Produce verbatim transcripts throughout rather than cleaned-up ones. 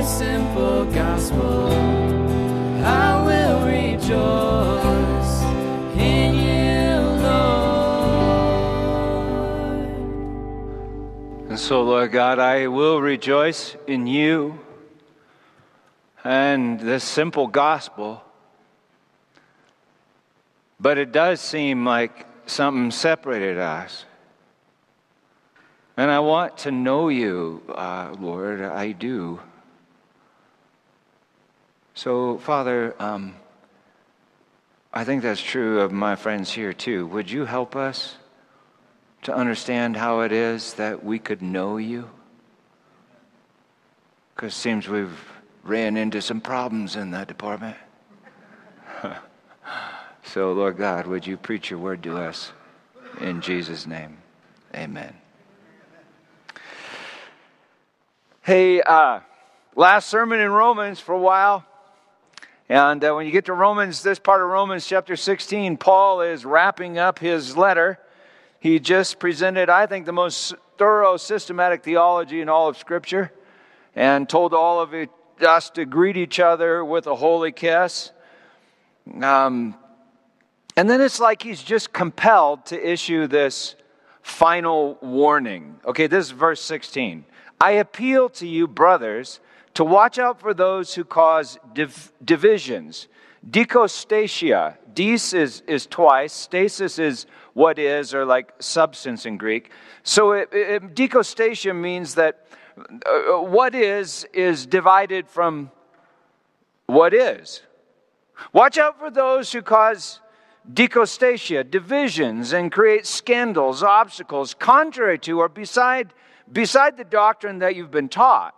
this simple gospel, I will rejoice in you, Lord. And so, Lord God, I will rejoice in you and this simple gospel. But it does seem like something separated us. And I want to know you, uh, Lord, I do. So, Father, um, I think that's true of my friends here too. Would you help us to understand how it is that we could know you? Because it seems we've ran into some problems in that department. So, Lord God, would you preach your word to us in Jesus' name? Amen. Hey, uh, last sermon in Romans for a while. And uh, when you get to Romans, this part of Romans chapter sixteen, Paul is wrapping up his letter. He just presented, I think, the most thorough systematic theology in all of Scripture and told all of it, us to greet each other with a holy kiss. Um, and then it's like he's just compelled to issue this final warning. Okay, this is verse sixteen. I appeal to you, brothers, to watch out for those who cause div- divisions. Dichostasia. Dis is, is twice. Stasis is what is, or like substance in Greek. So it, it, dichostasia means that uh, what is is divided from what is. Watch out for those who cause dichostasia, divisions, and create scandals, obstacles, contrary to or beside Beside the doctrine that you've been taught.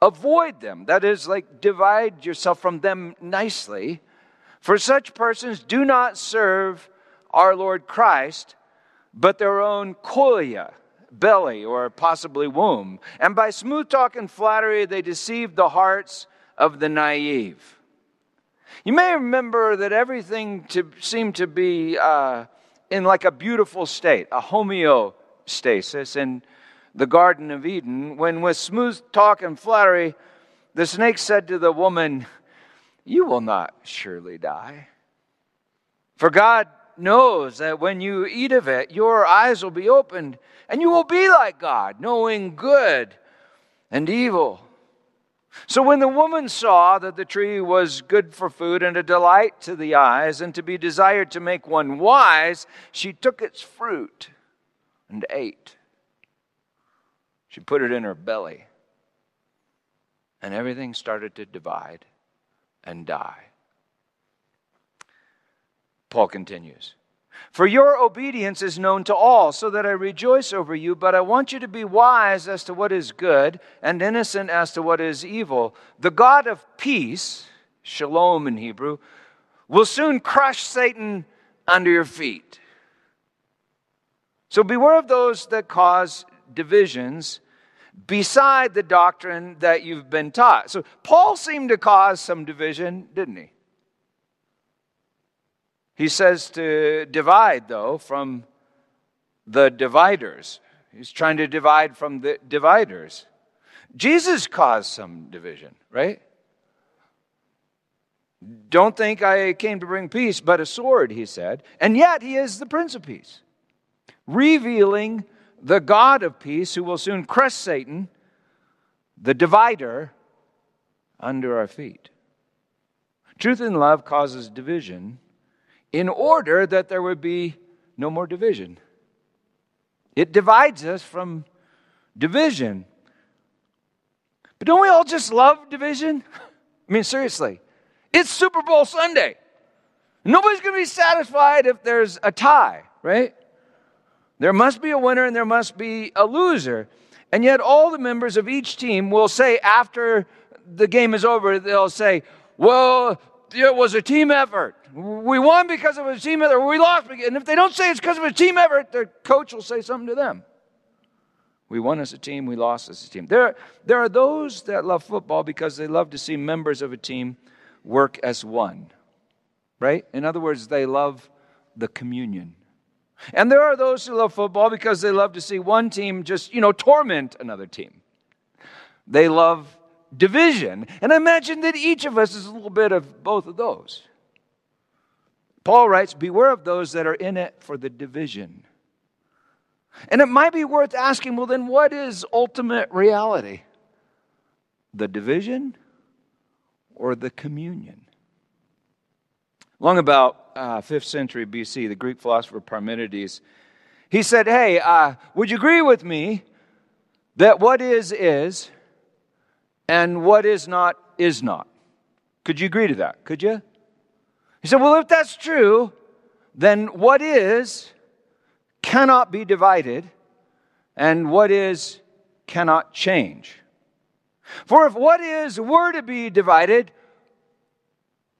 Avoid them. That is, like, divide yourself from them nicely. For such persons do not serve our Lord Christ, but their own cholia, belly, or possibly womb. And by smooth talk and flattery, they deceive the hearts of the naive. You may remember that everything to, seemed to be uh, in, like, a beautiful state, a homeostasis, and the Garden of Eden, when with smooth talk and flattery, the snake said to the woman, you will not surely die. For God knows that when you eat of it, your eyes will be opened, and you will be like God, knowing good and evil. So when the woman saw that the tree was good for food and a delight to the eyes and to be desired to make one wise, she took its fruit and ate. She put it in her belly, and everything started to divide and die. Paul continues, for your obedience is known to all, so that I rejoice over you, but I want you to be wise as to what is good and innocent as to what is evil. The God of peace, shalom in Hebrew, will soon crush Satan under your feet. So beware of those that cause divisions beside the doctrine that you've been taught. So Paul seemed to cause some division, didn't he? He says to divide, though, from the dividers. He's trying to divide from the dividers. Jesus caused some division, right? Don't think I came to bring peace, but a sword, he said. And yet he is the Prince of Peace, revealing the God of peace, who will soon crush Satan, the divider, under our feet. Truth and love causes division in order that there would be no more division. It divides us from division. But don't we all just love division? I mean, seriously. It's Super Bowl Sunday. Nobody's going to be satisfied if there's a tie, right? There must be a winner and there must be a loser. And yet all the members of each team will say after the game is over, they'll say, well, it was a team effort. We won because it was a team effort. We lost. And if they don't say it's because of a team effort, their coach will say something to them. We won as a team. We lost as a team. There, there are those that love football because they love to see members of a team work as one. Right? In other words, they love the communion. And there are those who love football because they love to see one team just, you know, torment another team. They love division. And I imagine that each of us is a little bit of both of those. Paul writes, beware of those that are in it for the division. And it might be worth asking, well, then what is ultimate reality? The division or the communion? Long about uh, fifth century B C, the Greek philosopher Parmenides, he said, hey, uh, would you agree with me that what is is and what is not is not? Could you agree to that? Could you? He said, well, if that's true, then what is cannot be divided, and what is cannot change. For if what is were to be divided,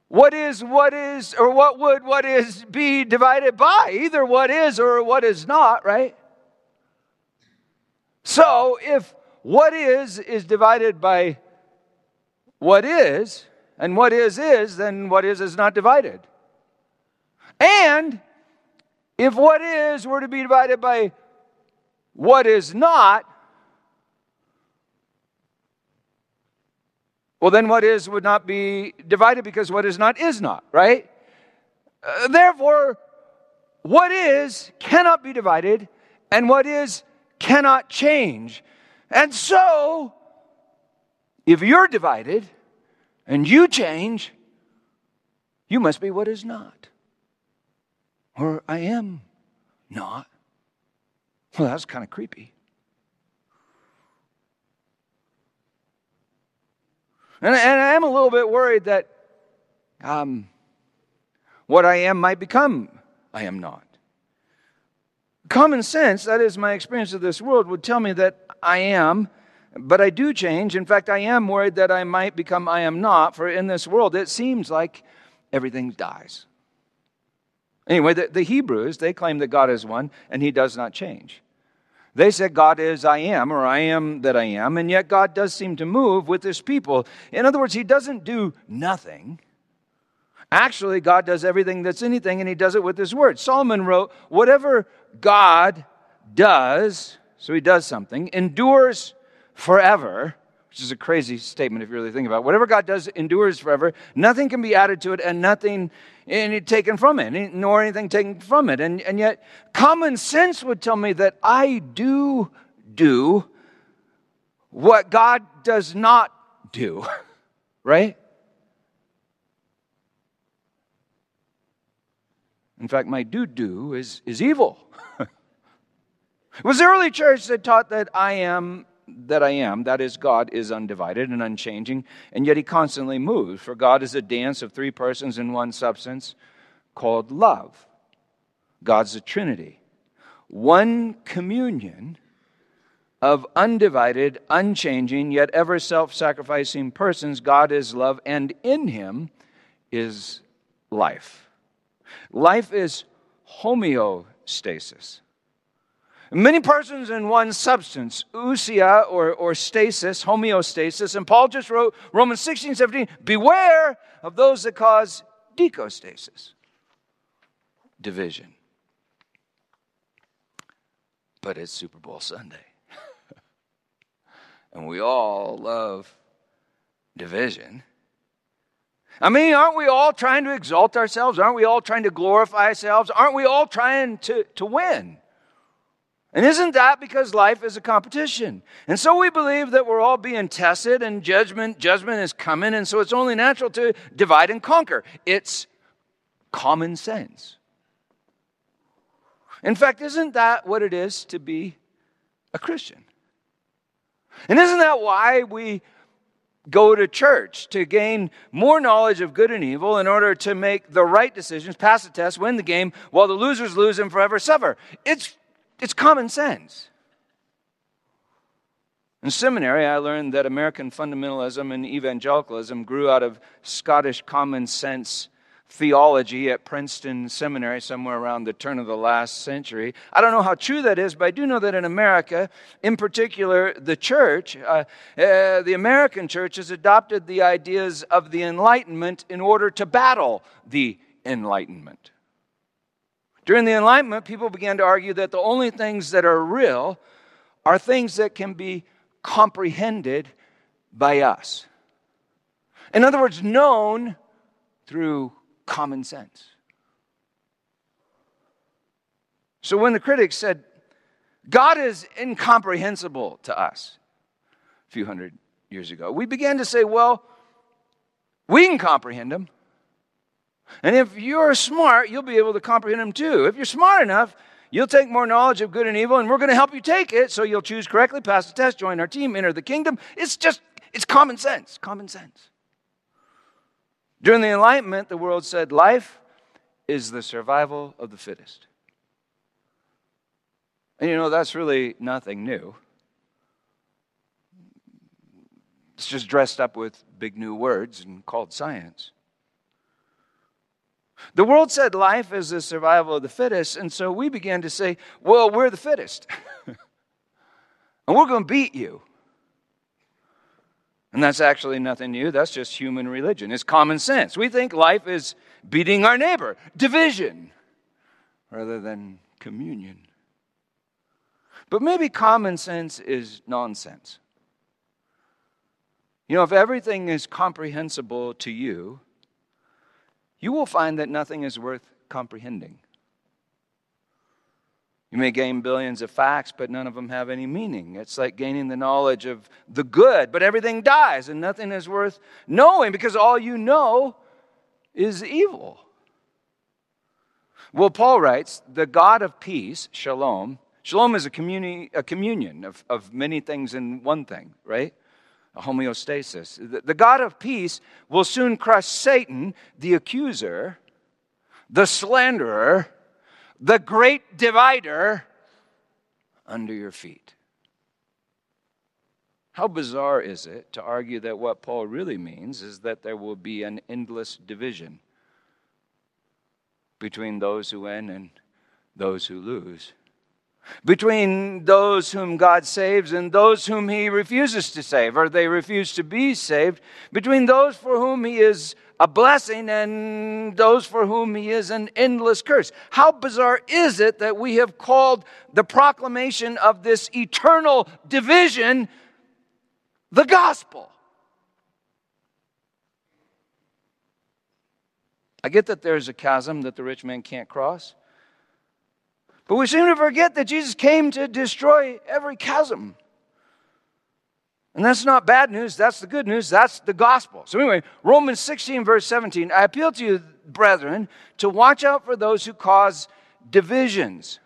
what is, what is, or what would what is be divided by? Either what is or what is not, right? So if what is is divided by what is, and what is is, then what is is not divided. And if what is were to be divided by what is not, well, then what is would not be divided because what is not is not, right? Uh, therefore, what is cannot be divided and what is cannot change. And so, if you're divided and you change, you must be what is not. Or I am not. Well, that's kind of creepy. And, and I am a little bit worried that um, what I am might become I am not. Common sense, that is my experience of this world, would tell me that I am, but I do change. In fact, I am worried that I might become I am not, for in this world it seems like everything dies. Anyway, the, the Hebrews, they claim that God is one and he does not change. They said God is I am, or I am that I am, and yet God does seem to move with his people. In other words, he doesn't do nothing. Actually, God does everything that's anything, and he does it with his word. Solomon wrote, whatever God does, so he does something, endures forever, which is a crazy statement if you really think about it. Whatever God does endures forever. Nothing can be added to it and nothing taken from it, nor anything taken from it. And, and yet, common sense would tell me that I do do what God does not do, right? In fact, my do-do is, is evil. It was the early church that taught that I am that I am, that is, God is undivided and unchanging, and yet he constantly moves. For God is a dance of three persons in one substance called love. God's a Trinity. One communion of undivided, unchanging, yet ever self-sacrificing persons. God is love, and in him is life. Life is homeostasis. Many persons in one substance, ousia or, or stasis, homeostasis. And Paul just wrote Romans sixteen seventeen, beware of those that cause dichostasis, division. But it's Super Bowl Sunday. And we all love division. I mean, aren't we all trying to exalt ourselves? Aren't we all trying to glorify ourselves? Aren't we all trying to, to win? And isn't that because life is a competition? And so we believe that we're all being tested and judgment, judgment is coming, and so it's only natural to divide and conquer. It's common sense. In fact, isn't that what it is to be a Christian? And isn't that why we go to church? To gain more knowledge of good and evil in order to make the right decisions, pass the test, win the game, while the losers lose and forever suffer. It's It's common sense. In seminary, I learned that American fundamentalism and evangelicalism grew out of Scottish common sense theology at Princeton Seminary somewhere around the turn of the last century. I don't know how true that is, but I do know that in America, in particular the church, uh, uh, the American church has adopted the ideas of the Enlightenment in order to battle the Enlightenment. During the Enlightenment, people began to argue that the only things that are real are things that can be comprehended by us. In other words, known through common sense. So when the critics said, God is incomprehensible to us a few hundred years ago, we began to say, well, we can comprehend him. And if you're smart, you'll be able to comprehend him too. If you're smart enough, you'll take more knowledge of good and evil, and we're going to help you take it so you'll choose correctly, pass the test, join our team, enter the kingdom. It's just, it's common sense, common sense. During the Enlightenment, the world said life is the survival of the fittest. And you know, that's really nothing new. It's just dressed up with big new words and called science. The world said life is the survival of the fittest, and so we began to say, well, we're the fittest. And we're going to beat you. And that's actually nothing new. That's just human religion. It's common sense. We think life is beating our neighbor, division, rather than communion. But maybe common sense is nonsense. You know, if everything is comprehensible to you, you will find that nothing is worth comprehending. You may gain billions of facts, but none of them have any meaning. It's like gaining the knowledge of the good, but everything dies, and nothing is worth knowing because all you know is evil. Well, Paul writes, the God of peace, shalom. Shalom is a, communi- a communion of, of many things in one thing, right? A homeostasis. The, the God of peace will soon crush Satan, the accuser, the slanderer, the great divider, under your feet. How bizarre is it to argue that what Paul really means is that there will be an endless division between those who win and those who lose, between those whom God saves and those whom he refuses to save, or they refuse to be saved, between those for whom he is a blessing and those for whom he is an endless curse. How bizarre is it that we have called the proclamation of this eternal division the gospel? I get that there's a chasm that the rich man can't cross, but we seem to forget that Jesus came to destroy every chasm. And that's not bad news. That's the good news. That's the gospel. So anyway, Romans sixteen, verse seventeen. I appeal to you, brethren, to watch out for those who cause divisions.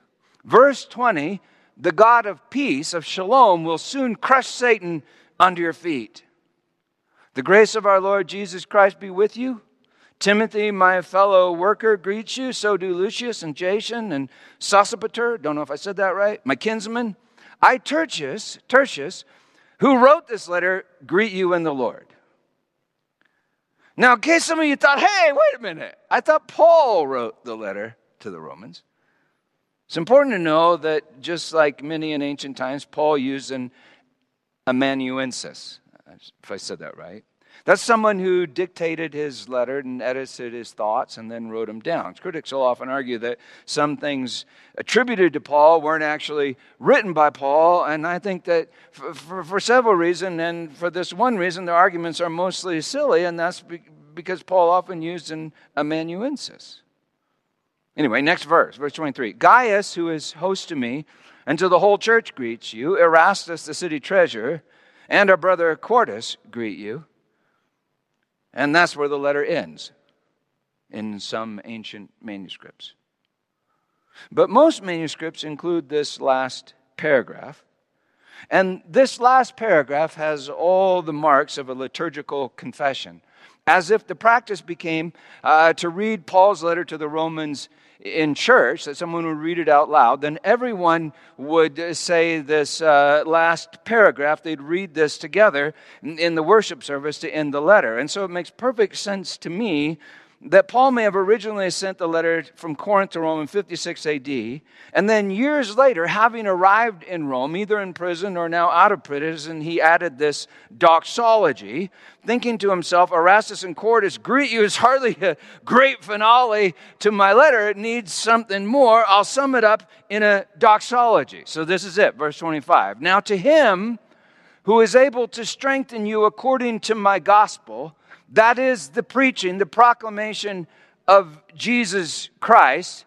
Verse twenty, the God of peace, of shalom, will soon crush Satan under your feet. The grace of our Lord Jesus Christ be with you. Timothy, my fellow worker, greets you. So do Lucius and Jason and Sosipater. Don't know if I said that right. My kinsman. I, Tertius, Tertius, who wrote this letter, greet you in the Lord. Now, in case some of you thought, hey, wait a minute, I thought Paul wrote the letter to the Romans. It's important to know that just like many in ancient times, Paul used an amanuensis, if I said that right. That's someone who dictated his letter and edited his thoughts and then wrote them down. Critics will often argue that some things attributed to Paul weren't actually written by Paul, and I think that for, for, for several reasons, and for this one reason, the arguments are mostly silly, and that's be, because Paul often used an amanuensis. Anyway, next verse, verse twenty-three. Gaius, who is host to me, and to the whole church greets you. Erastus, the city treasurer, and our brother Quartus greet you. And that's where the letter ends, in some ancient manuscripts. But most manuscripts include this last paragraph. And this last paragraph has all the marks of a liturgical confession, as if the practice became uh, to read Paul's letter to the Romans in church, that someone would read it out loud, then everyone would say this uh, last paragraph. They'd read this together in the worship service to end the letter. And so it makes perfect sense to me that Paul may have originally sent the letter from Corinth to Rome in fifty-six A D, and then years later, having arrived in Rome, either in prison or now out of prison, he added this doxology, thinking to himself, Erastus and Quartus greet you is hardly a great finale to my letter. It needs something more. I'll sum it up in a doxology. So this is it, verse twenty-five. Now to him who is able to strengthen you according to my gospel, that is the preaching, the proclamation of Jesus Christ,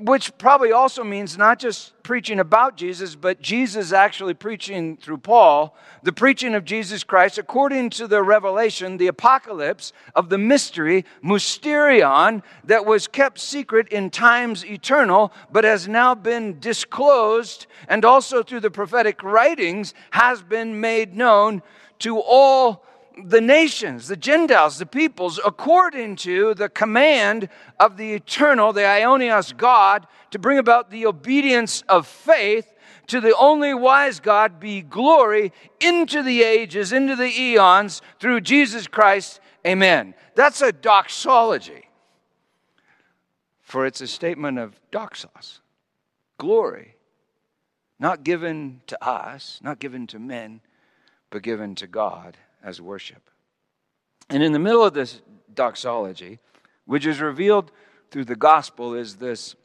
which probably also means not just preaching about Jesus, but Jesus actually preaching through Paul, the preaching of Jesus Christ according to the revelation, the apocalypse of the mystery, mysterion, that was kept secret in times eternal, but has now been disclosed, and also through the prophetic writings has been made known to all the nations, the Gentiles, the peoples, according to the command of the eternal, the Ionios God, to bring about the obedience of faith. To the only wise God be glory into the ages, into the eons, through Jesus Christ. Amen. That's a doxology, for it's a statement of doxos, glory, not given to us, not given to men, but given to God as worship. And in the middle of this doxology, which is revealed through the gospel, is this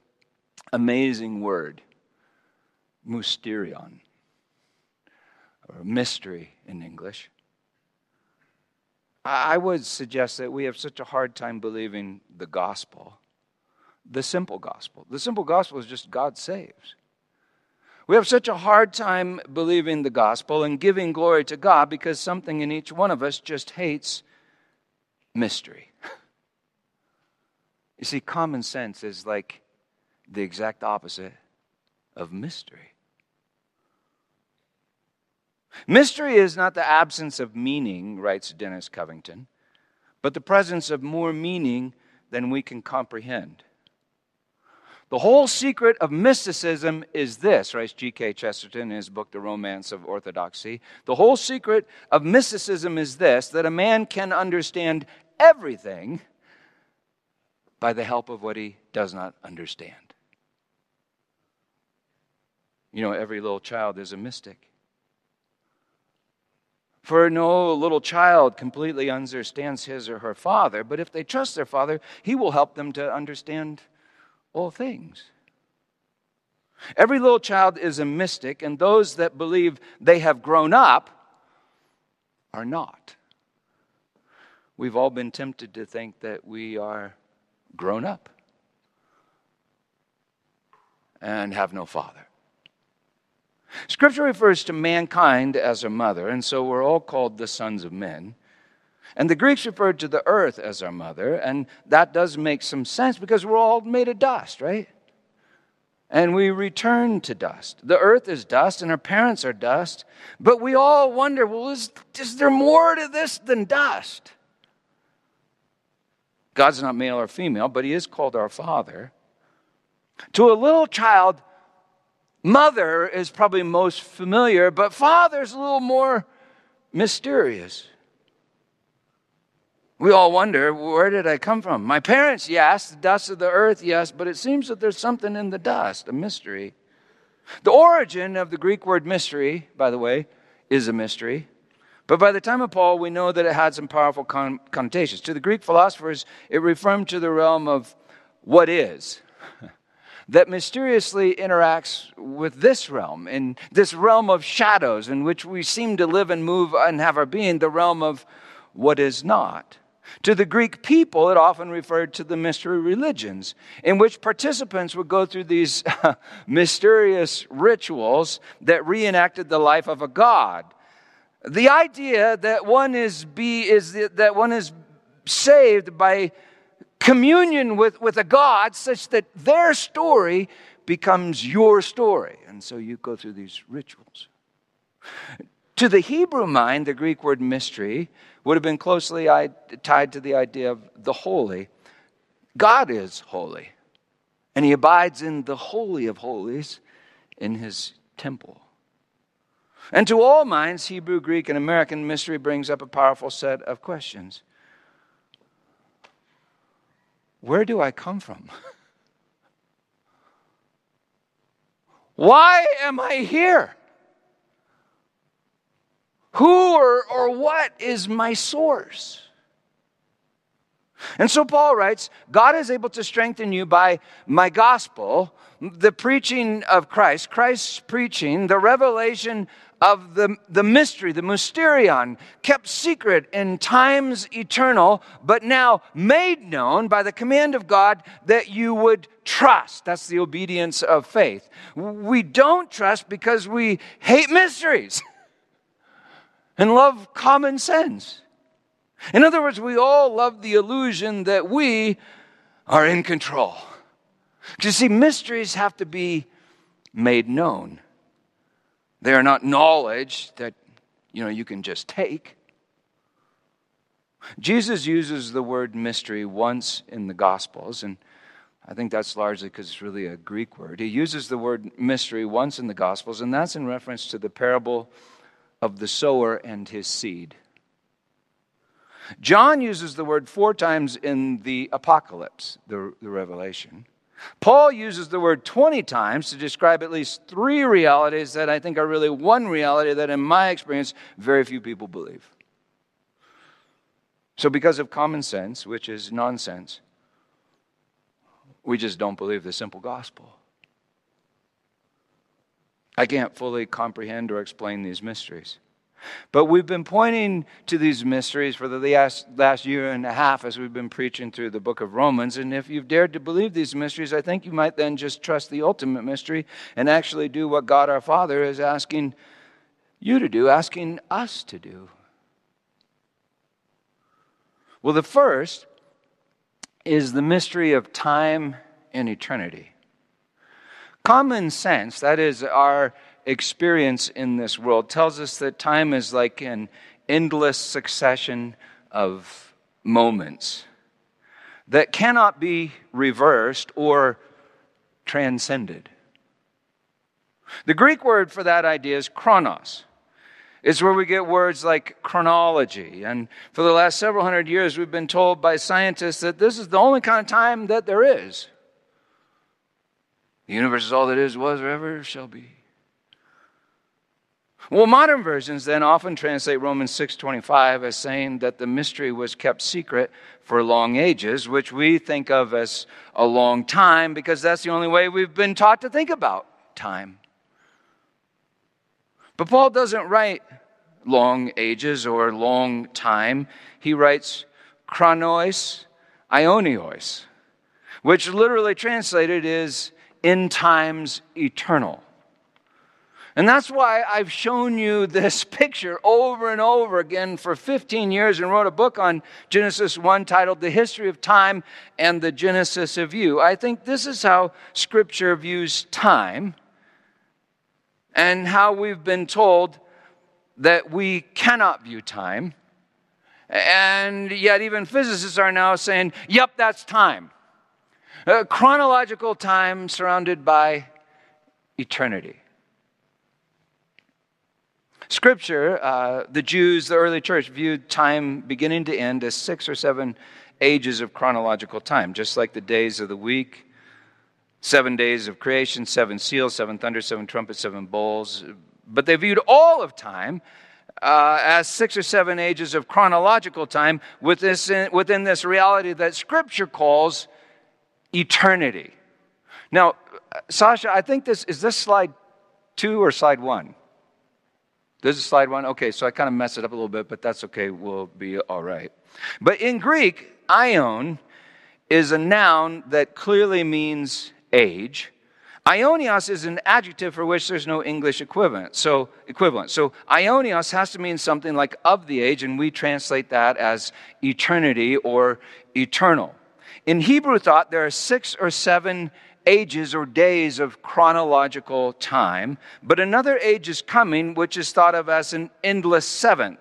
amazing word, mysterion, or mystery in English. I would suggest that we have such a hard time believing the gospel, the simple gospel. The simple gospel is just God saves. We have such a hard time believing the gospel and giving glory to God because something in each one of us just hates mystery. You see, common sense is like the exact opposite of mystery. Mystery is not the absence of meaning, writes Dennis Covington, but the presence of more meaning than we can comprehend. The whole secret of mysticism is this, writes G K Chesterton in his book, The Romance of Orthodoxy. The whole secret of mysticism is this, that a man can understand everything by the help of what he does not understand. You know, every little child is a mystic. For no little child completely understands his or her father, but if they trust their father, he will help them to understand all things. Every little child is a mystic, and those that believe they have grown up are not. We've all been tempted to think that we are grown up and have no father. Scripture refers to mankind as a mother, and so we're all called the sons of men. And the Greeks referred to the earth as our mother, and that does make some sense because we're all made of dust, right? And we return to dust. The earth is dust, and our parents are dust, but we all wonder, well, is, is there more to this than dust? God's not male or female, but he is called our Father. To a little child, mother is probably most familiar, but father's a little more mysterious. We all wonder, where did I come from? My parents, yes. The dust of the earth, yes. But it seems that there's something in the dust, a mystery. The origin of the Greek word mystery, by the way, is a mystery. But by the time of Paul, we know that it had some powerful con- connotations. To the Greek philosophers, it referred to the realm of what is, that mysteriously interacts with this realm, in this realm of shadows in which we seem to live and move and have our being, the realm of what is not. To the Greek people, it often referred to the mystery religions, in which participants would go through these mysterious rituals that reenacted the life of a god. The idea that one is be is that one is saved by communion with, with a god, such that their story becomes your story. And so you go through these rituals. To the Hebrew mind, the Greek word mystery would have been closely tied to the idea of the holy. God is holy, and he abides in the holy of holies in his temple. And to all minds, Hebrew, Greek, and American, mystery brings up a powerful set of questions. Where do I come from? Why am I here? Who or, or what is my source? And so Paul writes, God is able to strengthen you by my gospel, the preaching of Christ, Christ's preaching, the revelation of the, the mystery, the mysterion, kept secret in times eternal, but now made known by the command of God that you would trust. That's the obedience of faith. We don't trust because we hate mysteries and love common sense. In other words, we all love the illusion that we are in control. You see, mysteries have to be made known. They are not knowledge that, you know, you can just take. Jesus uses the word mystery once in the Gospels, and I think that's largely because it's really a Greek word. He uses the word mystery once in the Gospels, and that's in reference to the parable of the sower and his seed. John uses the word four times in the Apocalypse, the, the Revelation. Paul uses the word twenty times to describe at least three realities that I think are really one reality that, in my experience, very few people believe. So because of common sense, which is nonsense, we just don't believe the simple gospel. I can't fully comprehend or explain these mysteries. But we've been pointing to these mysteries for the last, last year and a half as we've been preaching through the book of Romans. And if you've dared to believe these mysteries, I think you might then just trust the ultimate mystery and actually do what God our Father is asking you to do, asking us to do. Well, the first is the mystery of time and eternity. Common sense, that is our experience in this world, tells us that time is like an endless succession of moments that cannot be reversed or transcended. The Greek word for that idea is chronos. It's where we get words like chronology. And for the last several hundred years, we've been told by scientists that this is the only kind of time that there is. The universe is all that is, was, or ever shall be. Well, modern versions then often translate Romans six twenty-five as saying that the mystery was kept secret for long ages, which we think of as a long time because that's the only way we've been taught to think about time. But Paul doesn't write long ages or long time. He writes chronois aionios, which literally translated is in times eternal. And that's why I've shown you this picture over and over again for fifteen years and wrote a book on Genesis one titled The History of Time and the Genesis of You. I think this is how Scripture views time and how we've been told that we cannot view time. And yet even physicists are now saying, yep, that's time. Uh, chronological time surrounded by eternity. Scripture, uh, the Jews, the early church, viewed time beginning to end as six or seven ages of chronological time, just like the days of the week, seven days of creation, seven seals, seven thunders, seven trumpets, seven bowls. But they viewed all of time uh, as six or seven ages of chronological time with this, within this reality that Scripture calls eternity. Now, Sasha, I think this, is this slide two or slide one? This is slide one. Okay, so I kind of messed it up a little bit, but that's okay. We'll be all right. But in Greek, aion is a noun that clearly means age. Aionios is an adjective for which there's no English equivalent. So equivalent. So aionios has to mean something like of the age, and we translate that as eternity or eternal. In Hebrew thought, there are six or seven ages or days of chronological time, but another age is coming, which is thought of as an endless seventh,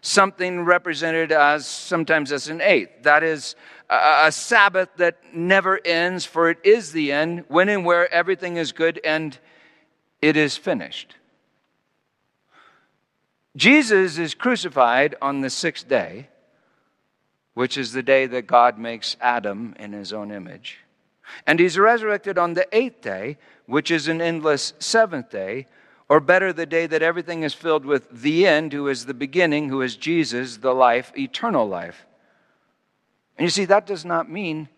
something represented as sometimes as an eighth. That is a Sabbath that never ends, for it is the end, when and where everything is good and it is finished. Jesus is crucified on the sixth day, which is the day that God makes Adam in his own image. And he's resurrected on the eighth day, which is an endless seventh day, or better, the day that everything is filled with the end, who is the beginning, who is Jesus, the life, eternal life. And you see, that does not mean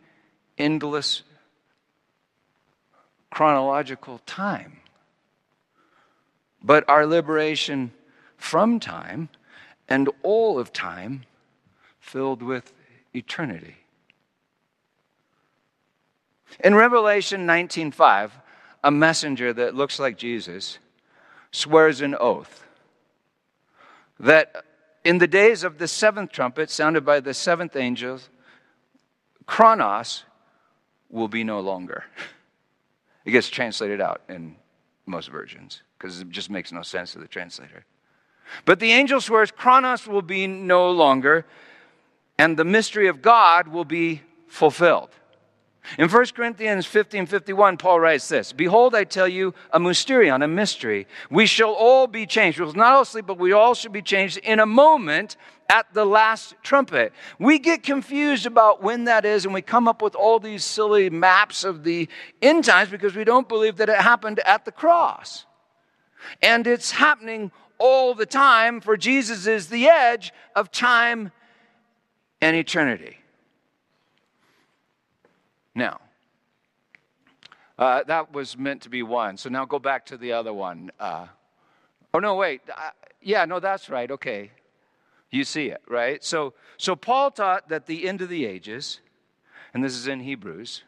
endless chronological time. But our liberation from time and all of time filled with eternity. In Revelation nineteen five, a messenger that looks like Jesus swears an oath that in the days of the seventh trumpet, sounded by the seventh angel, Chronos will be no longer. It gets translated out in most versions because it just makes no sense to the translator. But the angel swears Chronos will be no longer, and the mystery of God will be fulfilled. In First Corinthians fifteen fifty-one, Paul writes this: "Behold, I tell you a mysterion, a mystery. We shall all be changed. We will not all sleep, but we all shall be changed in a moment at the last trumpet." We get confused about when that is, and we come up with all these silly maps of the end times because we don't believe that it happened at the cross. And it's happening all the time, for Jesus is the edge of time and eternity. Now, uh, that was meant to be one. So now go back to the other one. Uh, oh, no, wait. Uh, yeah, no, that's right. Okay. You see it, right? So, so Paul taught that the end of the ages, and this is in Hebrews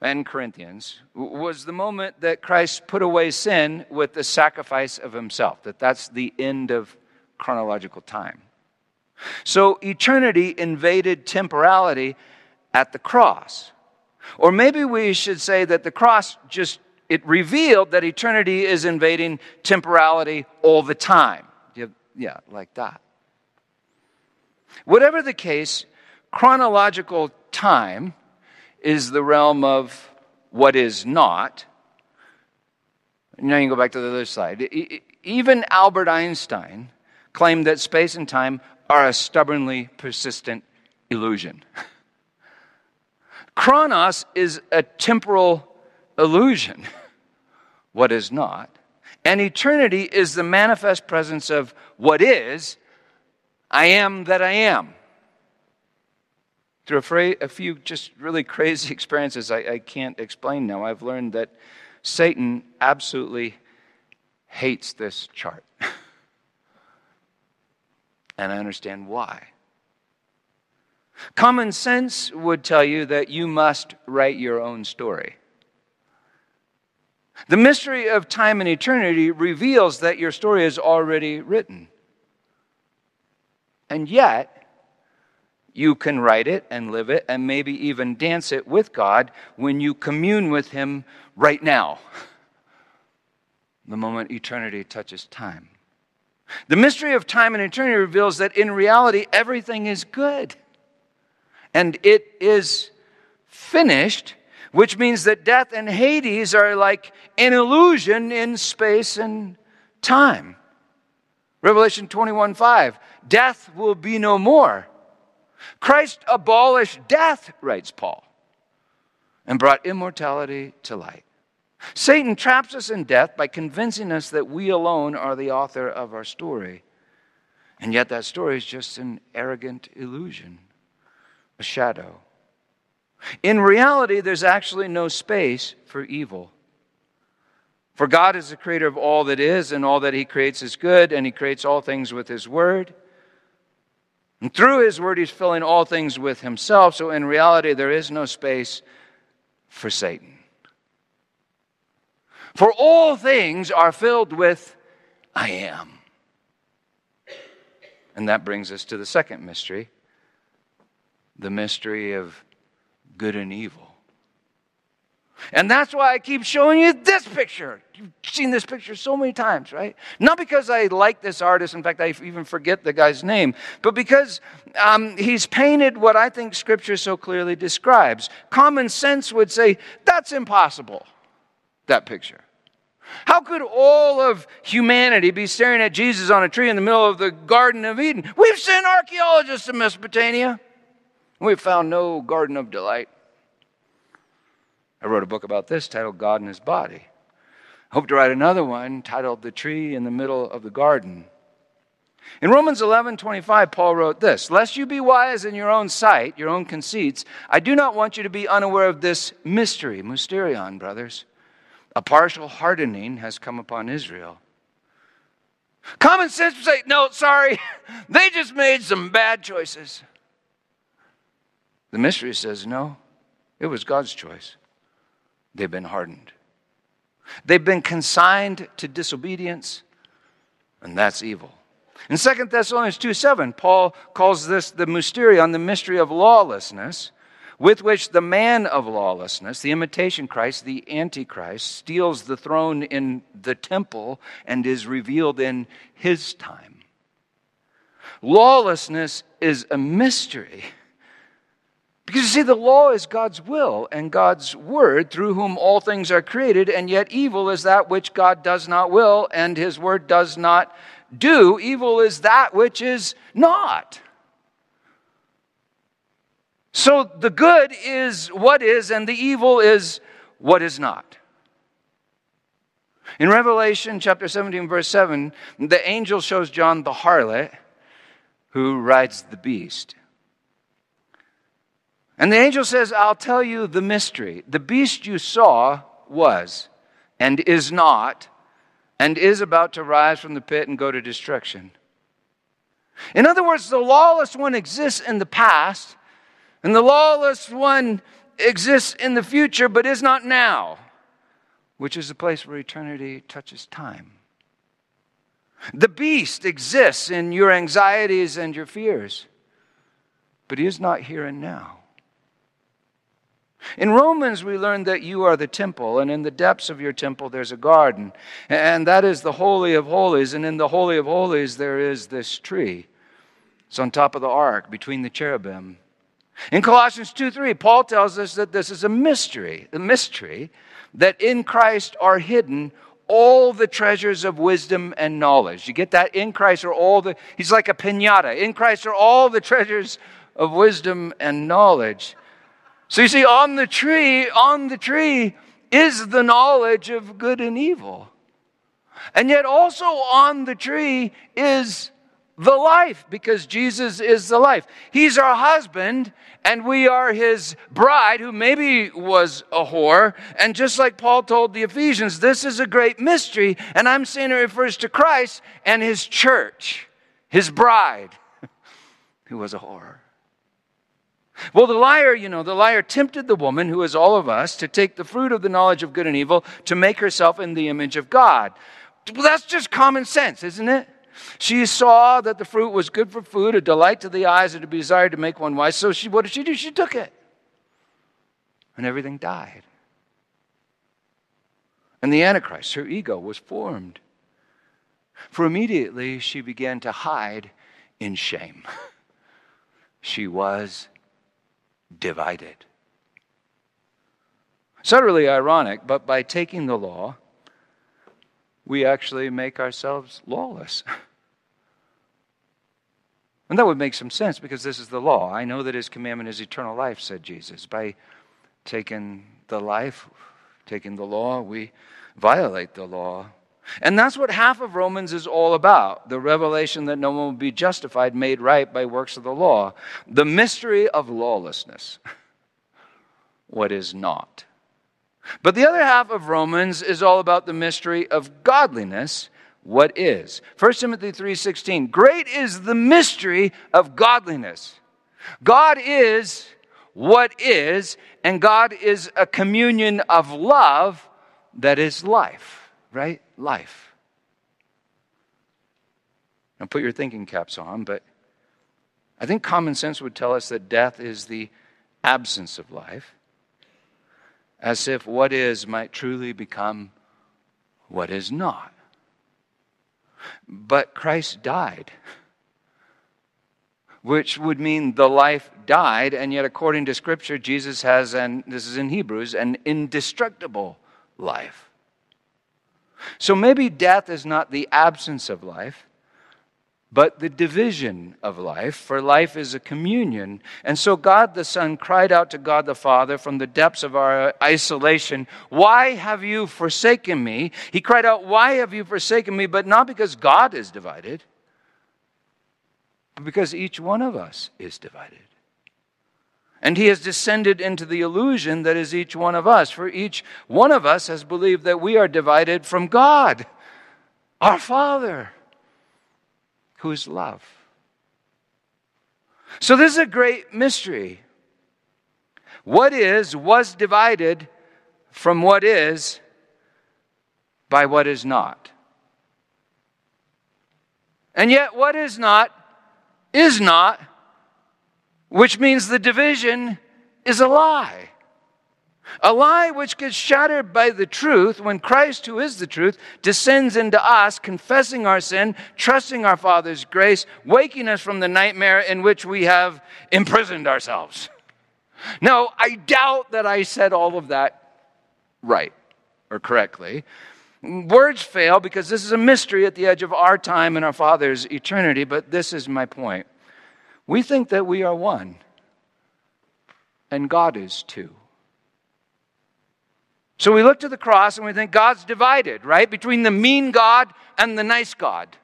and Corinthians, was the moment that Christ put away sin with the sacrifice of himself, that that's the end of chronological time. So eternity invaded temporality at the cross. Or maybe we should say that the cross just, it revealed that eternity is invading temporality all the time. Yeah, like that. Whatever the case, chronological time is the realm of what is not. Now you can go back to the other side. Even Albert Einstein claimed that space and time are a stubbornly persistent illusion. Chronos is a temporal illusion, what is not. And eternity is the manifest presence of what is, I am that I am. Through a, fra- a few just really crazy experiences I, I can't explain now, I've learned that Satan absolutely hates this chart. And I understand why. Common sense would tell you that you must write your own story. The mystery of time and eternity reveals that your story is already written. And yet, you can write it and live it and maybe even dance it with God when you commune with Him right now, the moment eternity touches time. The mystery of time and eternity reveals that in reality, everything is good. And it is finished, which means that death and Hades are like an illusion in space and time. Revelation twenty-one five, death will be no more. Christ abolished death, writes Paul, and brought immortality to light. Satan traps us in death by convincing us that we alone are the author of our story. And yet that story is just an arrogant illusion. A shadow. In reality, there's actually no space for evil. For God is the creator of all that is, and all that He creates is good, and He creates all things with His word. And through His word, He's filling all things with Himself. So in reality, there is no space for Satan. For all things are filled with I am. And that brings us to the second mystery. The mystery of good and evil. And that's why I keep showing you this picture. You've seen this picture so many times, right? Not because I like this artist. In fact, I even forget the guy's name. But because um, he's painted what I think Scripture so clearly describes. Common sense would say, that's impossible, that picture. How could all of humanity be staring at Jesus on a tree in the middle of the Garden of Eden? We've sent archaeologists to Mesopotamia. We found no garden of delight. I wrote a book about this titled God and His Body. I hope to write another one titled The Tree in the Middle of the Garden. In Romans eleven twenty-five, Paul wrote this, "Lest you be wise in your own sight, your own conceits, I do not want you to be unaware of this mystery," mysterion, brothers. "A partial hardening has come upon Israel." Common sense would say, no, sorry, they just made some bad choices. The mystery says, no, it was God's choice. They've been hardened. They've been consigned to disobedience, and that's evil. In Second Thessalonians two seven, Paul calls this the mysterion, the mystery of lawlessness, with which the man of lawlessness, the imitation Christ, the Antichrist, steals the throne in the temple and is revealed in his time. Lawlessness is a mystery. Because you see, the law is God's will and God's word, through whom all things are created, and yet evil is that which God does not will and his word does not do. Evil is that which is not. So the good is what is, and the evil is what is not. In Revelation chapter seventeen, verse seven, the angel shows John the harlot who rides the beast. And the angel says, "I'll tell you the mystery. The beast you saw was, and is not, and is about to rise from the pit and go to destruction." In other words, the lawless one exists in the past, and the lawless one exists in the future, but is not now, which is the place where eternity touches time. The beast exists in your anxieties and your fears, but he is not here and now. In Romans, we learn that you are the temple, and in the depths of your temple there's a garden, and that is the Holy of Holies, and in the Holy of Holies there is this tree. It's on top of the ark, between the cherubim. In Colossians two three, Paul tells us that this is a mystery, a mystery that in Christ are hidden all the treasures of wisdom and knowledge. You get that? In Christ are all the, he's like a piñata. In Christ are all the treasures of wisdom and knowledge. So you see, on the tree, on the tree is the knowledge of good and evil. And yet also on the tree is the life, because Jesus is the life. He's our husband, and we are his bride, who maybe was a whore. And just like Paul told the Ephesians, this is a great mystery, and I'm saying it refers to Christ and his church, his bride, who was a whore. Well, the liar, you know, the liar tempted the woman, who is all of us, to take the fruit of the knowledge of good and evil to make herself in the image of God. Well, that's just common sense, isn't it? She saw that the fruit was good for food, a delight to the eyes, and a desire to make one wise. So she, what did she do? She took it. And everything died. And the Antichrist, her ego, was formed. For immediately she began to hide in shame. She was divided. Subtly ironic, but by taking the law, we actually make ourselves lawless. And that would make some sense, because this is the law. "I know that his commandment is eternal life," said Jesus. By taking the life, taking the law, we violate the law. And that's what half of Romans is all about. The revelation that no one will be justified, made right by works of the law. The mystery of lawlessness. What is not. But the other half of Romans is all about the mystery of godliness, what is. First Timothy three sixteen, "Great is the mystery of godliness." God is what is, and God is a communion of love that is life, right? Life. Now put your thinking caps on, but I think common sense would tell us that death is the absence of life, as if what is might truly become what is not. But Christ died, which would mean the life died, and yet according to Scripture, Jesus has, and this is in Hebrews, an indestructible life. So maybe death is not the absence of life, but the division of life, for life is a communion. And so God the Son cried out to God the Father from the depths of our isolation, "Why have you forsaken me?" He cried out, "Why have you forsaken me?" But not because God is divided, but because each one of us is divided. And he has descended into the illusion that is each one of us. For each one of us has believed that we are divided from God, our Father, who is love. So this is a great mystery. What is was divided from what is by what is not. And yet what is not is not, which means the division is a lie. A lie which gets shattered by the truth when Christ, who is the truth, descends into us, confessing our sin, trusting our Father's grace, waking us from the nightmare in which we have imprisoned ourselves. Now, I doubt that I said all of that right or correctly. Words fail because this is a mystery at the edge of our time and our Father's eternity, but this is my point. We think that we are one, and God is two. So we look to the cross and we think God's divided, right? Between the mean God and the nice God.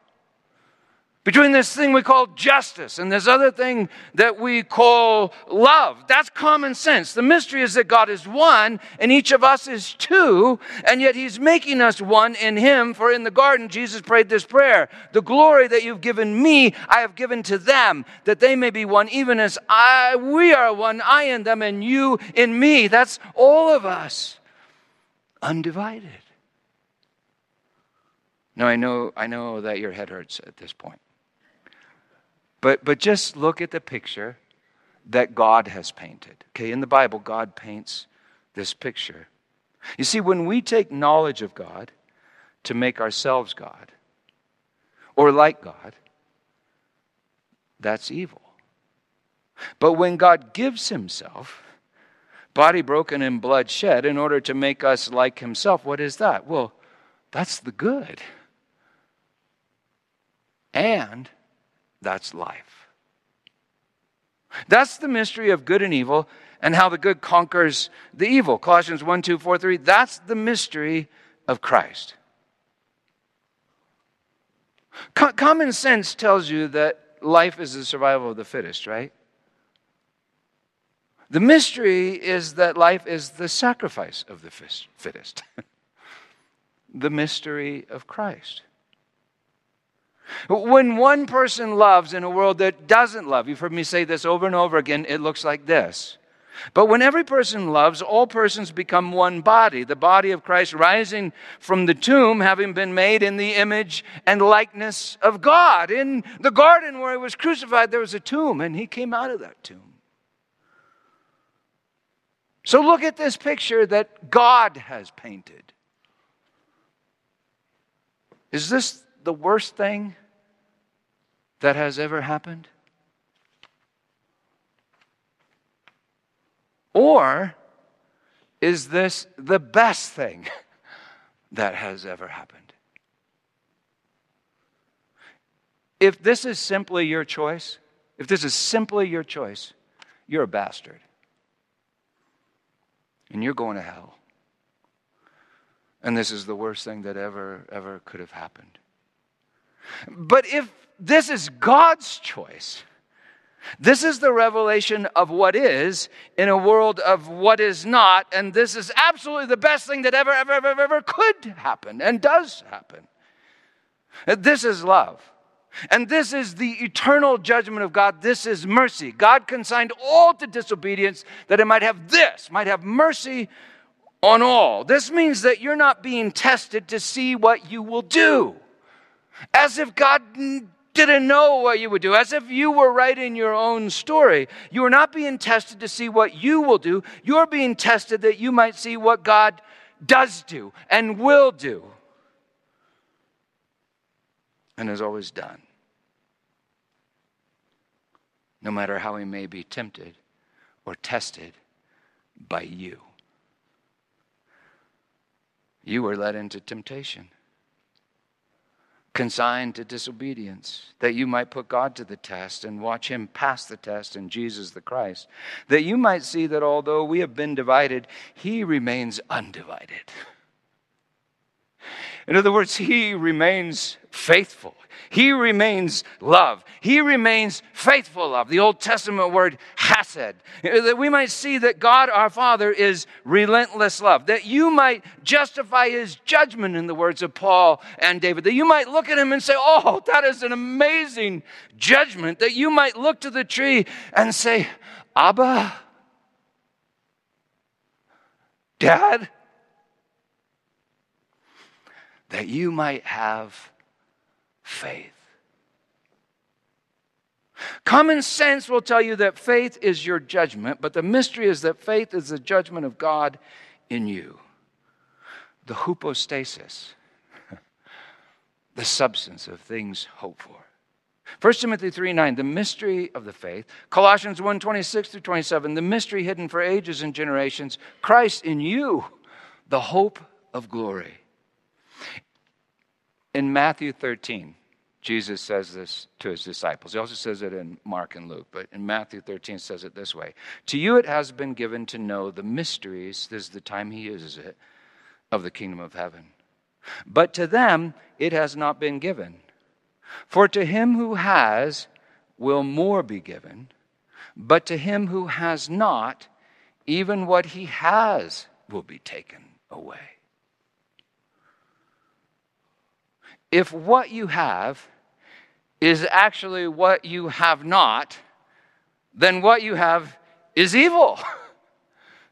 Between this thing we call justice and this other thing that we call love. That's common sense. The mystery is that God is one and each of us is two, and yet he's making us one in him. For in the garden, Jesus prayed this prayer: the glory that you've given me, I have given to them, that they may be one, even as I, we are one, I in them and you in me. That's all of us. Undivided. Now, I know I know that your head hurts at this point. But but just look at the picture that God has painted. Okay, in the Bible, God paints this picture. You see, when we take knowledge of God to make ourselves God or like God, that's evil. But when God gives himself, body broken and blood shed, in order to make us like himself, what is that? Well, that's the good. And that's life. That's the mystery of good and evil and how the good conquers the evil. Colossians one, two, four, three, that's the mystery of Christ. Co- common sense tells you that life is the survival of the fittest, right? The mystery is that life is the sacrifice of the fittest. The mystery of Christ. When one person loves in a world that doesn't love, you've heard me say this over and over again, it looks like this. But when every person loves, all persons become one body, the body of Christ rising from the tomb, having been made in the image and likeness of God. In the garden where he was crucified, there was a tomb, and he came out of that tomb. So look at this picture that God has painted. Is this the worst thing that has ever happened? Or is this the best thing that has ever happened? If this is simply your choice, if this is simply your choice, you're a bastard. And you're going to hell. And this is the worst thing that ever, ever could have happened. But if this is God's choice, this is the revelation of what is in a world of what is not, and this is absolutely the best thing that ever, ever, ever, ever could happen and does happen. This is love. And this is the eternal judgment of God. This is mercy. God consigned all to disobedience that it might have this, might have mercy on all. This means that you're not being tested to see what you will do. As if God didn't know what you would do. As if you were writing your own story. You are not being tested to see what you will do. You're being tested that you might see what God does do and will do. And has always done. No matter how he may be tempted or tested by you. You were led into temptation, consigned to disobedience, that you might put God to the test and watch him pass the test in Jesus the Christ, that you might see that although we have been divided, he remains undivided. In other words, he remains faithful. He remains love. He remains faithful love. The Old Testament word chesed. That we might see that God our Father is relentless love. That you might justify his judgment in the words of Paul and David. That you might look at him and say, oh, that is an amazing judgment. That you might look to the tree and say, Abba, Dad. That you might have faith. Common sense will tell you that faith is your judgment, but the mystery is that faith is the judgment of God in you. The hypostasis, the substance of things hoped for. First Timothy three nine, the mystery of the faith. Colossians one twenty-six through twenty-seven, the mystery hidden for ages and generations. Christ in you, the hope of glory. In Matthew thirteen, Jesus says this to his disciples. He also says it in Mark and Luke, but in Matthew thirteen it says it this way. To you it has been given to know the mysteries, this is the time he uses it, of the kingdom of heaven. But to them it has not been given. For to him who has will more be given, but to him who has not, even what he has will be taken away. If what you have is actually what you have not, then what you have is evil.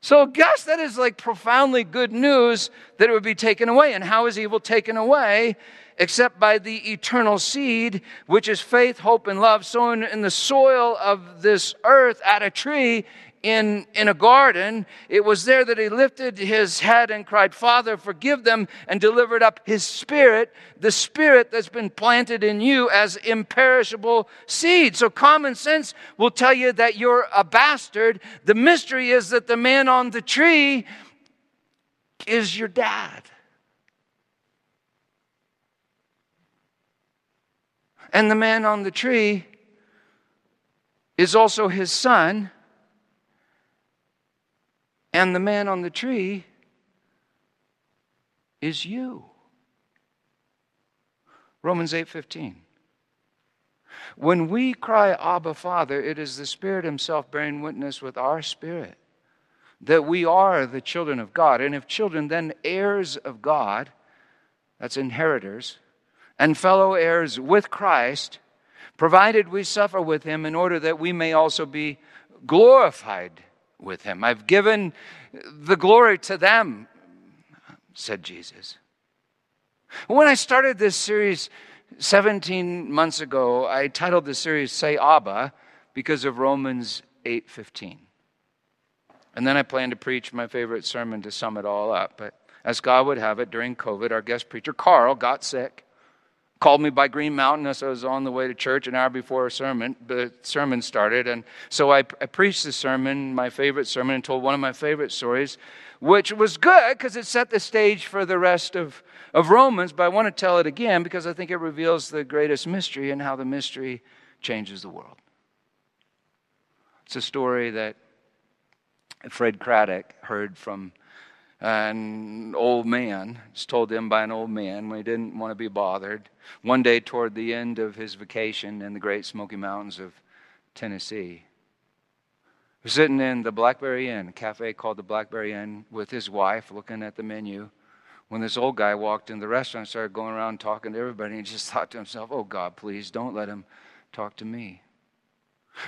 So I guess that is like profoundly good news that it would be taken away. And how is evil taken away? Except by the eternal seed, which is faith, hope, and love, sown in the soil of this earth at a tree in, in a garden. It was there that he lifted his head and cried, Father, forgive them, and delivered up his spirit, the spirit that's been planted in you as imperishable seed. So common sense will tell you that you're a bastard. The mystery is that the man on the tree is your dad. And the man on the tree is also his son. And the man on the tree is you. Romans eight fifteen. When we cry, Abba, Father, it is the Spirit himself bearing witness with our spirit that we are the children of God. And if children, then heirs of God, that's inheritors, and fellow heirs with Christ, provided we suffer with him in order that we may also be glorified with him. I've given the glory to them, said Jesus. When I started this series seventeen months ago, I titled the series Say Abba because of Romans eight fifteen. And then I planned to preach my favorite sermon to sum it all up. But as God would have it, during COVID, our guest preacher, Carl, got sick. Called me by Green Mountain as I was on the way to church an hour before a sermon, the sermon started. And so I, I preached the sermon, my favorite sermon, and told one of my favorite stories, which was good because it set the stage for the rest of, of Romans. But I want to tell it again because I think it reveals the greatest mystery and how the mystery changes the world. It's a story that Fred Craddock heard from an old man. It's told to him by an old man when he didn't want to be bothered. One day toward the end of his vacation in the Great Smoky Mountains of Tennessee, he was sitting in the Blackberry Inn, a cafe called the Blackberry Inn, with his wife looking at the menu when this old guy walked in the restaurant and started going around talking to everybody, and he just thought to himself, oh God, please don't let him talk to me.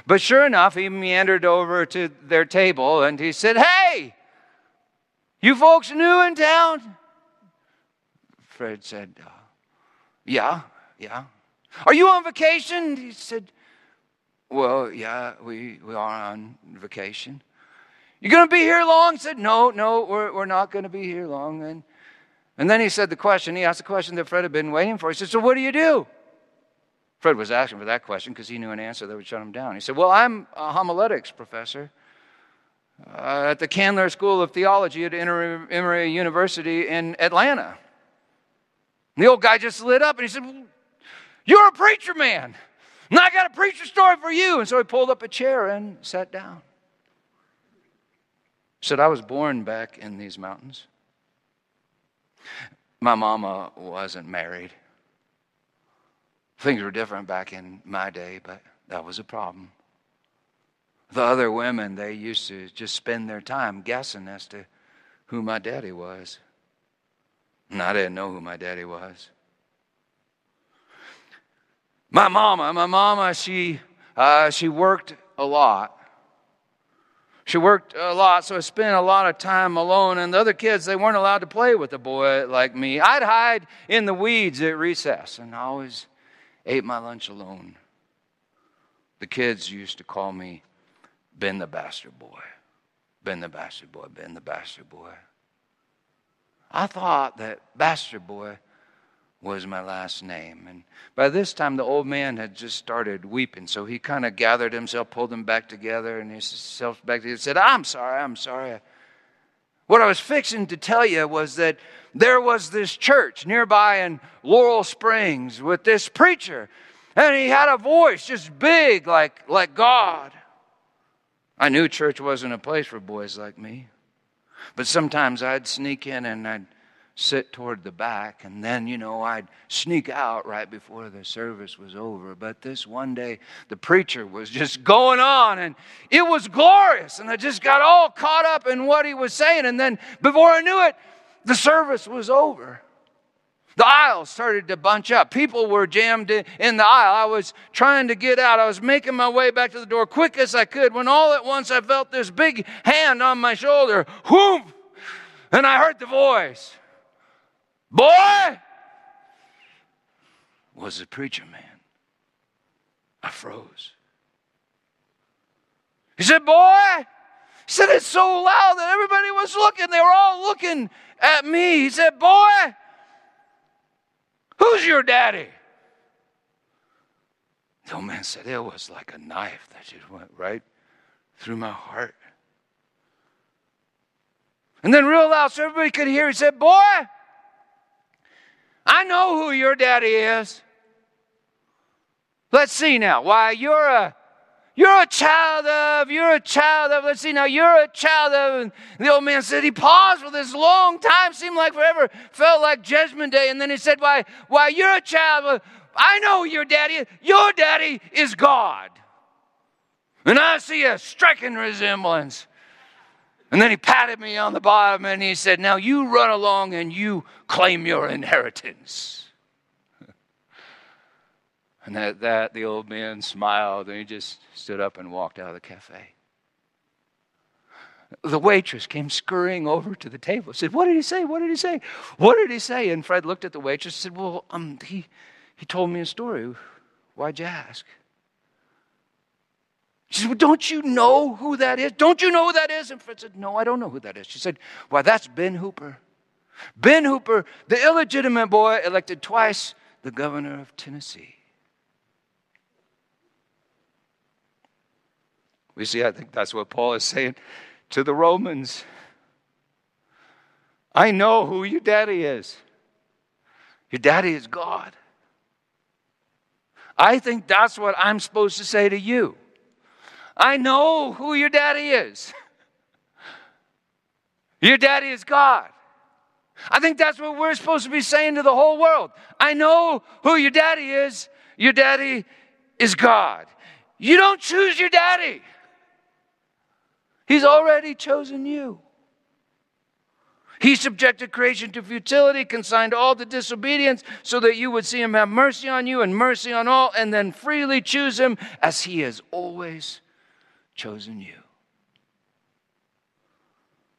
But sure enough, he meandered over to their table and he said, hey! You folks new in town? Fred said, uh, yeah, yeah. Are you on vacation? He said, well, yeah, we, we are on vacation. You going to be here long? He said, no, no, we're, we're not going to be here long. And, and then he said the question, he asked the question that Fred had been waiting for. He said, so what do you do? Fred was asking for that question because he knew an answer that would shut him down. He said, well, I'm a homiletics professor. Uh, at the Candler School of Theology at Emory University in Atlanta. And the old guy just lit up and he said, well, you're a preacher man. And I got a preacher story for you. And so he pulled up a chair and sat down. He said, I was born back in these mountains. My mama wasn't married. Things were different back in my day, but that was a problem. The other women, they used to just spend their time guessing as to who my daddy was. And I didn't know who my daddy was. My mama, my mama, she uh, she worked a lot. She worked a lot, so I spent a lot of time alone. And the other kids, they weren't allowed to play with a boy like me. I'd hide in the weeds at recess, and I always ate my lunch alone. The kids used to call me Ben the Bastard Boy. Ben the Bastard Boy, Ben the Bastard Boy. I thought that Bastard Boy was my last name. And by this time, the old man had just started weeping, so he kind of gathered himself, pulled them back together, and himself back together, said, I'm sorry, I'm sorry. What I was fixing to tell you was that there was this church nearby in Laurel Springs with this preacher, and he had a voice just big like, like God. I knew church wasn't a place for boys like me, but sometimes I'd sneak in and I'd sit toward the back, and then, you know, I'd sneak out right before the service was over. But this one day, the preacher was just going on, and it was glorious, and I just got all caught up in what he was saying, and then before I knew it, the service was over. The aisles started to bunch up. People were jammed in, in the aisle. I was trying to get out. I was making my way back to the door quick as I could, when all at once I felt this big hand on my shoulder. Whoop! And I heard the voice. Boy, was the preacher man. I froze. He said, boy, he said it so loud that everybody was looking. They were all looking at me. He said, boy, who's your daddy? The old man said, it was like a knife that just went right through my heart. And then real loud so everybody could hear, he said, boy, I know who your daddy is. Let's see now. Why, you're a you're a child of, you're a child of, let's see now, you're a child of. And the old man said, he paused for this long time, seemed like forever, felt like Judgment Day. And then he said, why, why you're a child of, I know who your daddy is. Your daddy is God. And I see a striking resemblance. And then he patted me on the bottom and he said, now you run along and you claim your inheritance. And at that, the old man smiled and he just stood up and walked out of the cafe. The waitress came scurrying over to the table and said, what did he say? What did he say? What did he say? And Fred looked at the waitress and said, well, um, he, he told me a story. Why'd you ask? She said, well, don't you know who that is? Don't you know who that is? And Fred said, no, I don't know who that is. She said, why, that's Ben Hooper. Ben Hooper, the illegitimate boy elected twice the governor of Tennessee. We see, I think that's what Paul is saying to the Romans. I know who your daddy is. Your daddy is God. I think that's what I'm supposed to say to you. I know who your daddy is. Your daddy is God. I think that's what we're supposed to be saying to the whole world. I know who your daddy is. Your daddy is God. You don't choose your daddy. He's already chosen you. He subjected creation to futility, consigned all to disobedience, so that you would see him have mercy on you and mercy on all, and then freely choose him as he has always chosen you.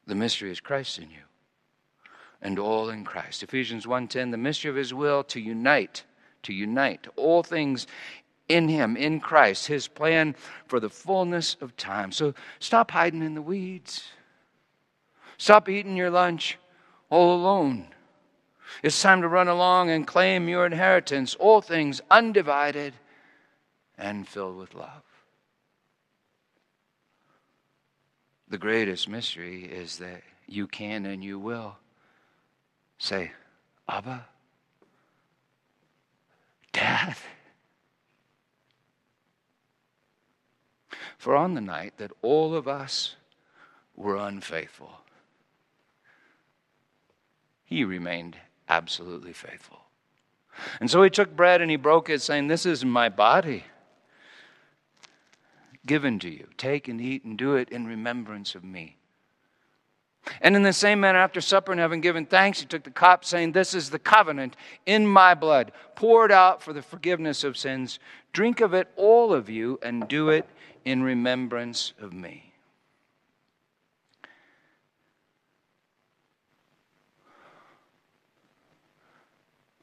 The mystery is Christ in you, and all in Christ. Ephesians one ten, the mystery of his will to unite, to unite all things in him, in Christ, his plan for the fullness of time. So stop hiding in the weeds. Stop eating your lunch all alone. It's time to run along and claim your inheritance, all things undivided and filled with love. The greatest mystery is that you can and you will say, Abba, Dad. For on the night that all of us were unfaithful, he remained absolutely faithful. And so he took bread and he broke it, saying, "This is my body given to you. Take and eat and do it in remembrance of me." And in the same manner, after supper and having given thanks, he took the cup, saying, "This is the covenant in my blood, poured out for the forgiveness of sins. Drink of it, all of you, and do it in remembrance of me."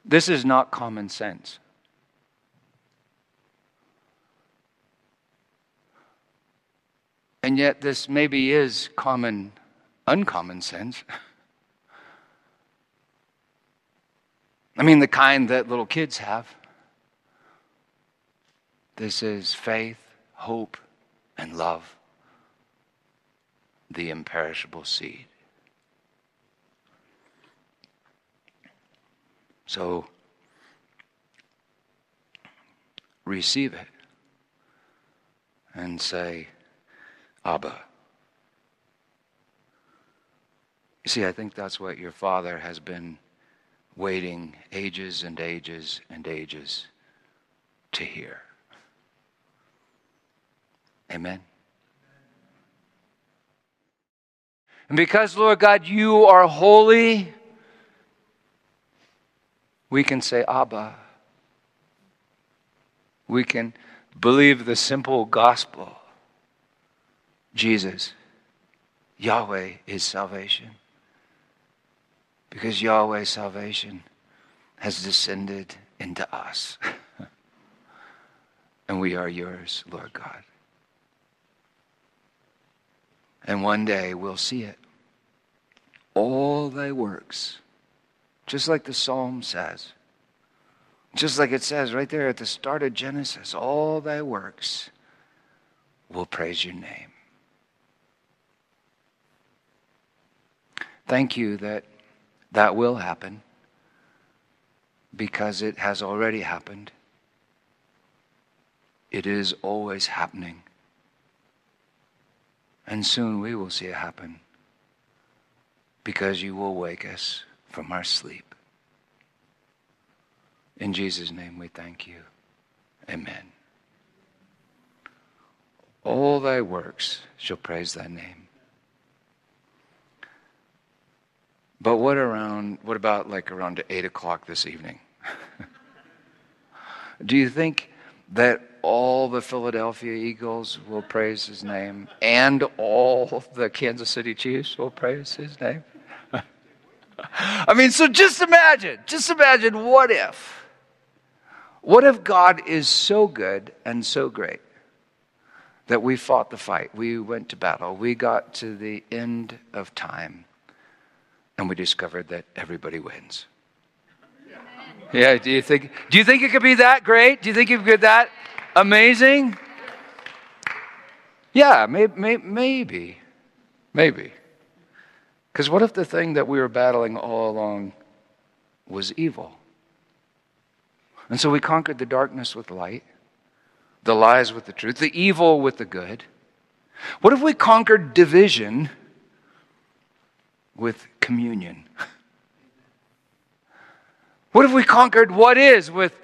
This is not common sense. And yet this maybe is common, uncommon sense. I mean, the kind that little kids have. This is faith, hope, and love. The imperishable seed. So, receive it and say, "Abba." You see, I think that's what your Father has been waiting ages and ages and ages to hear. Amen. And because, Lord God, you are holy, we can say, "Abba." We can believe the simple gospel. Jesus, Yahweh is salvation. Because Yahweh's salvation has descended into us. And we are yours, Lord God. And one day we'll see it. All thy works. Just like the psalm says. Just like it says right there at the start of Genesis. All thy works will praise your name. Thank you that that will happen. Because it has already happened. It is always happening. And soon we will see it happen. Because you will wake us from our sleep. In Jesus' name we thank you. Amen. All thy works shall praise thy name. But what around, what about like around eight o'clock this evening? Do you think that all the Philadelphia Eagles will praise his name and all the Kansas City Chiefs will praise his name? I mean, so just imagine, just imagine what if. What if God is so good and so great that we fought the fight, we went to battle, we got to the end of time, and we discovered that everybody wins. Yeah, do you think do you think it could be that great? Do you think it could be that amazing? Yeah, may, may, maybe, maybe. Because what if the thing that we were battling all along was evil? And so we conquered the darkness with light, the lies with the truth, the evil with the good. What if we conquered division with communion? What if we conquered what is with,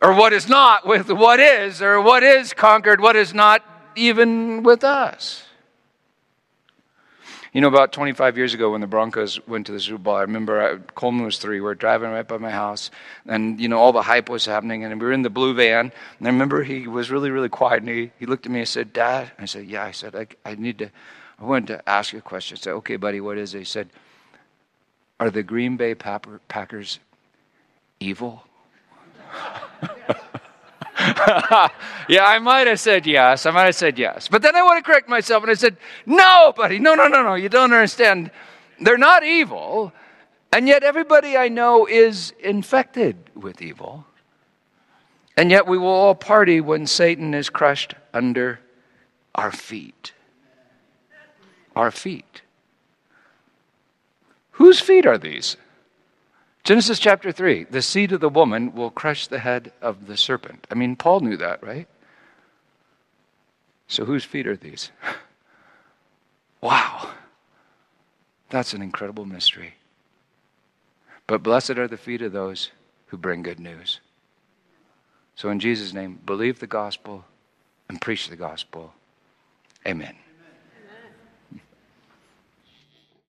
or what is not with what is, or what is conquered, what is not even with us? You know, about twenty-five years ago when the Broncos went to the Super Bowl, I remember I, Coleman was three. We were driving right by my house, and, you know, all the hype was happening, and we were in the blue van. And I remember he was really, really quiet, and he, he looked at me and said, "Dad?" I said, "Yeah." I said, I, I need to, I wanted to ask you a question. I said, "Okay, buddy, what is it?" He said, "Are the Green Bay Packers evil?" Yeah, I might have said yes. I might have said yes. But then I want to correct myself, and I said, "No, buddy, no, no, no, no. You don't understand. They're not evil, and yet everybody I know is infected with evil. And yet we will all party when Satan is crushed under our feet. Our feet. Whose feet are these? Genesis chapter three, the seed of the woman will crush the head of the serpent. I mean, Paul knew that, right? So whose feet are these? Wow. That's an incredible mystery. But blessed are the feet of those who bring good news. So in Jesus' name, believe the gospel and preach the gospel. Amen.